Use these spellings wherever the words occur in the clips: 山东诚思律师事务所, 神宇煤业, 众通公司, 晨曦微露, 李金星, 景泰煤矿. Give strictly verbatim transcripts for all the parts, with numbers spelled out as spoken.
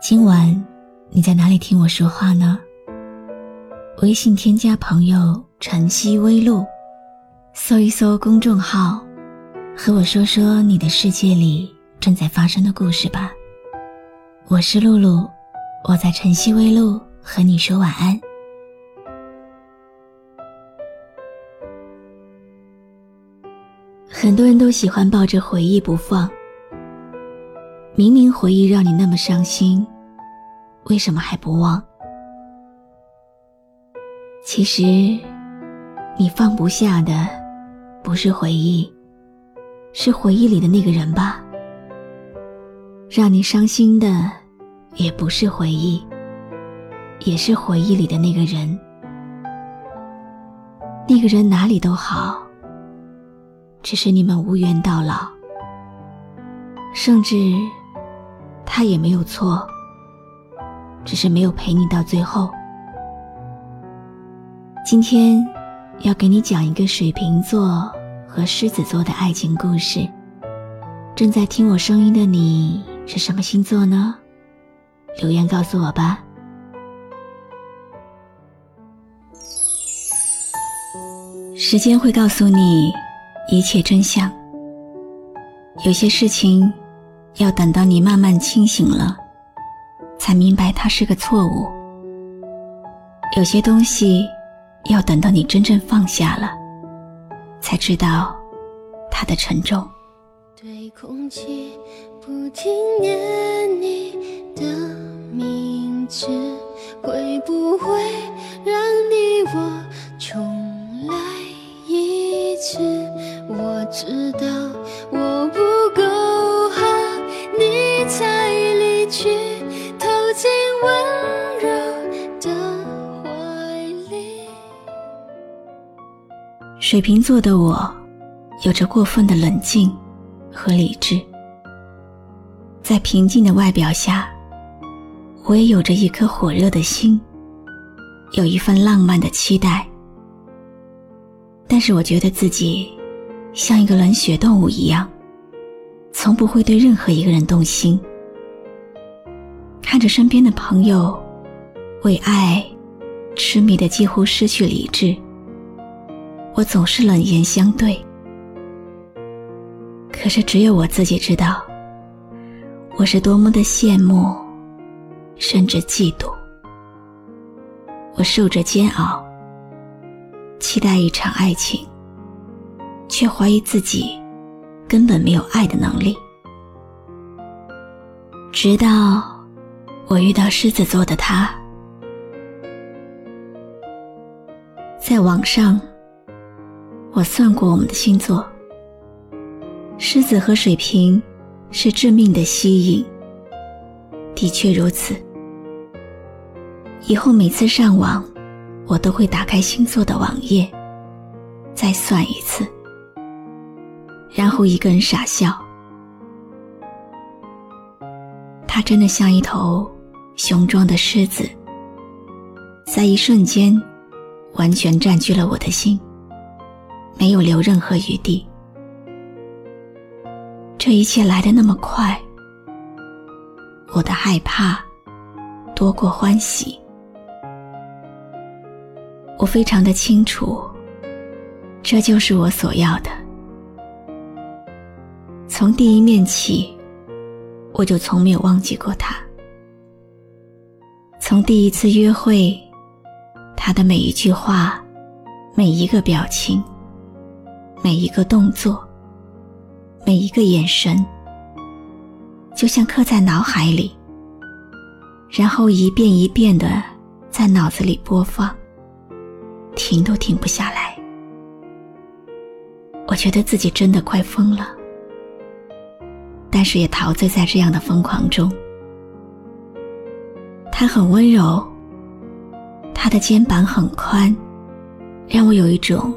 今晚你在哪里听我说话呢？微信添加朋友晨曦微露，搜一搜公众号，和我说说你的世界里正在发生的故事吧。我是露露，我在晨曦微露和你说晚安。很多人都喜欢抱着回忆不放，明明回忆让你那么伤心，为什么还不忘？其实你放不下的不是回忆，是回忆里的那个人吧。让你伤心的也不是回忆，也是回忆里的那个人。那个人哪里都好，只是你们无缘到老，甚至他也没有错，只是没有陪你到最后。今天要给你讲一个水瓶座和狮子座的爱情故事。正在听我声音的你是什么星座呢？留言告诉我吧。时间会告诉你一切真相，有些事情要等到你慢慢清醒了才明白它是个错误，有些东西要等到你真正放下了才知道它的沉重。对空气不停念你的名字，会不会让你我重来一次？我知道我不够好，你才离去，投进温柔的怀里。水瓶座的我有着过分的冷静和理智，在平静的外表下，我也有着一颗火热的心，有一份浪漫的期待。但是我觉得自己像一个冷血动物一样，从不会对任何一个人动心。看着身边的朋友为爱痴迷的几乎失去理智，我总是冷言相对。可是只有我自己知道，我是多么的羡慕甚至嫉妒。我受着煎熬，期待一场爱情，却怀疑自己根本没有爱的能力。直到我遇到狮子座的他。在网上我算过我们的星座，狮子和水瓶是致命的吸引，的确如此。以后每次上网，我都会打开星座的网页，再算一次，然后一个人傻笑。他真的像一头雄壮的狮子，在一瞬间，完全占据了我的心，没有留任何余地。这一切来得那么快，我的害怕多过欢喜。我非常的清楚，这就是我所要的。从第一面起，我就从没有忘记过他。从第一次约会，他的每一句话，每一个表情，每一个动作，每一个眼神，就像刻在脑海里，然后一遍一遍地在脑子里播放，停都停不下来。我觉得自己真的快疯了，但是也陶醉在这样的疯狂中。他很温柔，他的肩膀很宽，让我有一种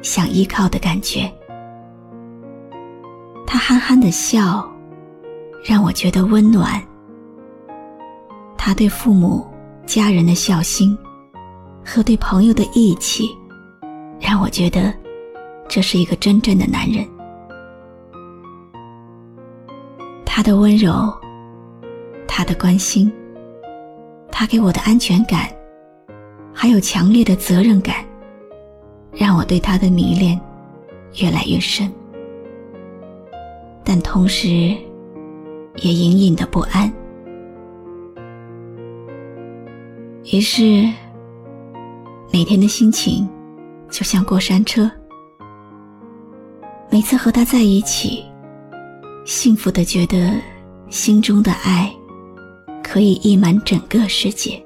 想依靠的感觉。他憨憨的笑，让我觉得温暖。他对父母家人的孝心和对朋友的义气，让我觉得这是一个真正的男人。他的温柔，他的关心，他给我的安全感，还有强烈的责任感，让我对他的迷恋越来越深，但同时也隐隐的不安。于是每天的心情就像过山车，每次和他在一起，幸福的觉得心中的爱可以溢满整个世界。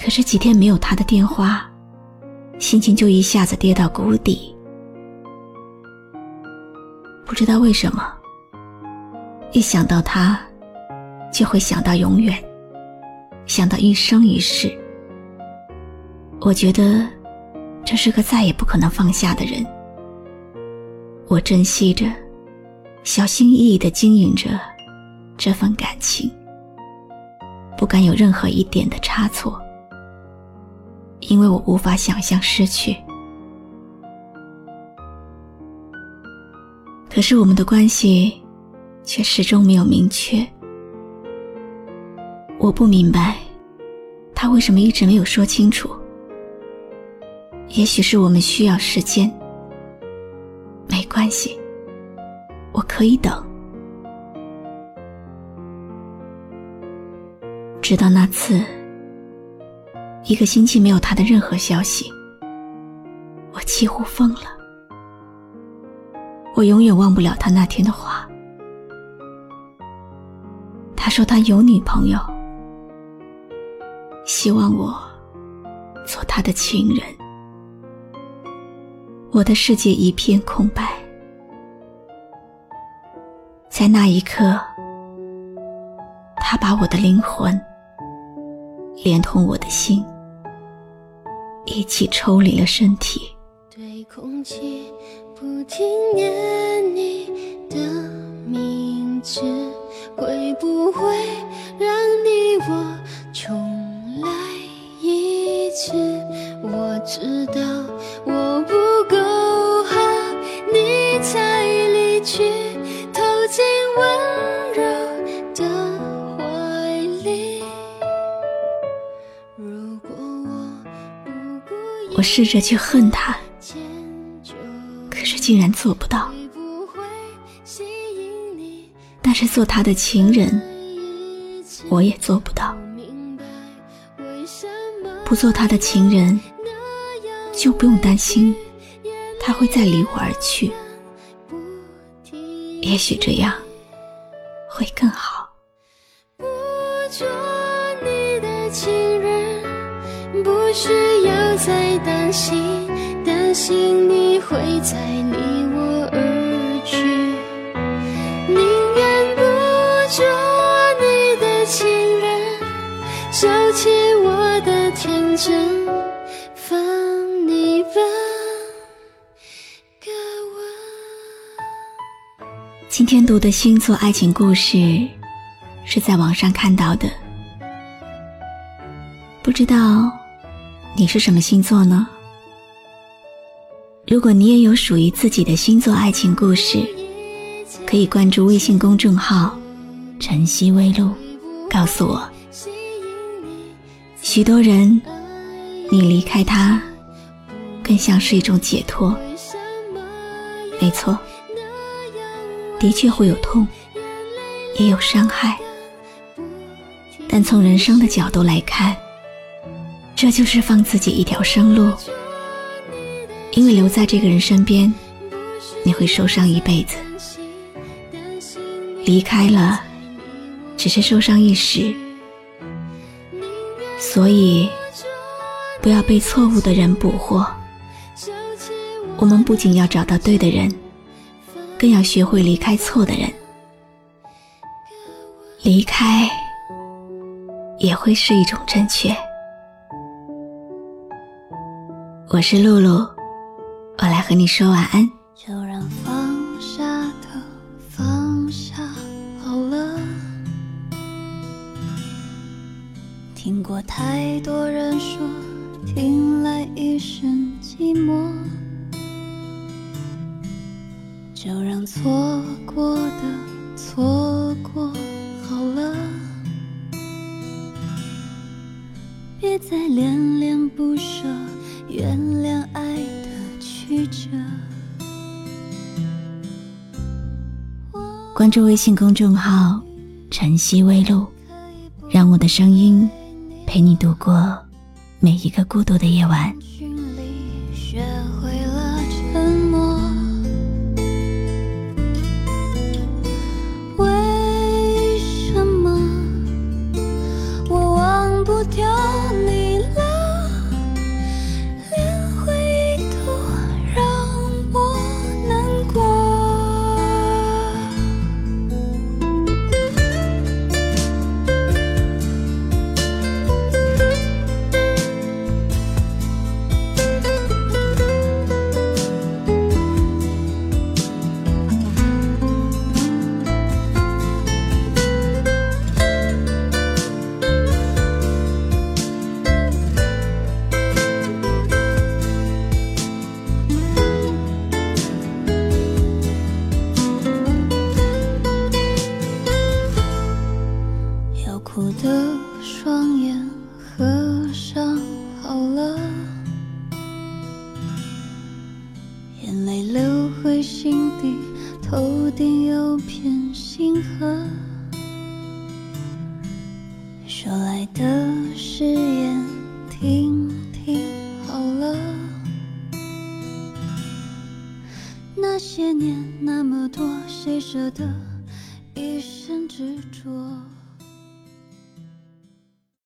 可是几天没有他的电话，心情就一下子跌到谷底。不知道为什么，一想到他就会想到永远，想到一生一世。我觉得这是个再也不可能放下的人。我珍惜着，小心翼翼地经营着这份感情，不敢有任何一点的差错，因为我无法想象失去。可是我们的关系却始终没有明确。我不明白他为什么一直没有说清楚，也许是我们需要时间。没关系，我可以等。直到那次一个星期没有他的任何消息，我几乎疯了。我永远忘不了他那天的话，他说他有女朋友，希望我做他的情人。我的世界一片空白，在那一刻，他把我的灵魂连同我的心一起抽离了身体。对空气不停念你的名字，会不会让你我重来一次？我知道我不够好，你才离去，投进温柔的怀里。如果我不故意，我试着去恨他，可是竟然做不到。但是做他的情人，我也做不到。不做他的情人，就不用担心他会再离我而去，也许这样会更好。不做你的情人，不需要再担心，担心你会再离我而去。宁愿不做你的情人，收起我的天真，放你吧，个吻。今天读的星座爱情故事是在网上看到的，不知道你是什么星座呢？如果你也有属于自己的星座爱情故事，可以关注微信公众号晨曦微露告诉我。许多人，你离开他更像是一种解脱。没错，的确会有痛，也有伤害，但从人生的角度来看，这就是放自己一条生路。因为留在这个人身边，你会受伤一辈子。离开了，只是受伤一时。所以，不要被错误的人捕获。我们不仅要找到对的人，更要学会离开错的人。离开，也会是一种正确。我是露露，我来和你说晚安。就让放下的放下好了，听过太多人说，听来一身寂寞，就让错过的错过好了，别再恋恋不舍，原谅爱的曲折。关注微信公众号晨曦微露，让我的声音陪你度过每一个孤独的夜晚。学会了沉默，为什么我忘不掉你了，连回忆都让我难过。我的双眼合上好了，眼泪流回心底，头顶有片星河，说来的誓言听听好了，那些年那么多，谁舍得一生执着。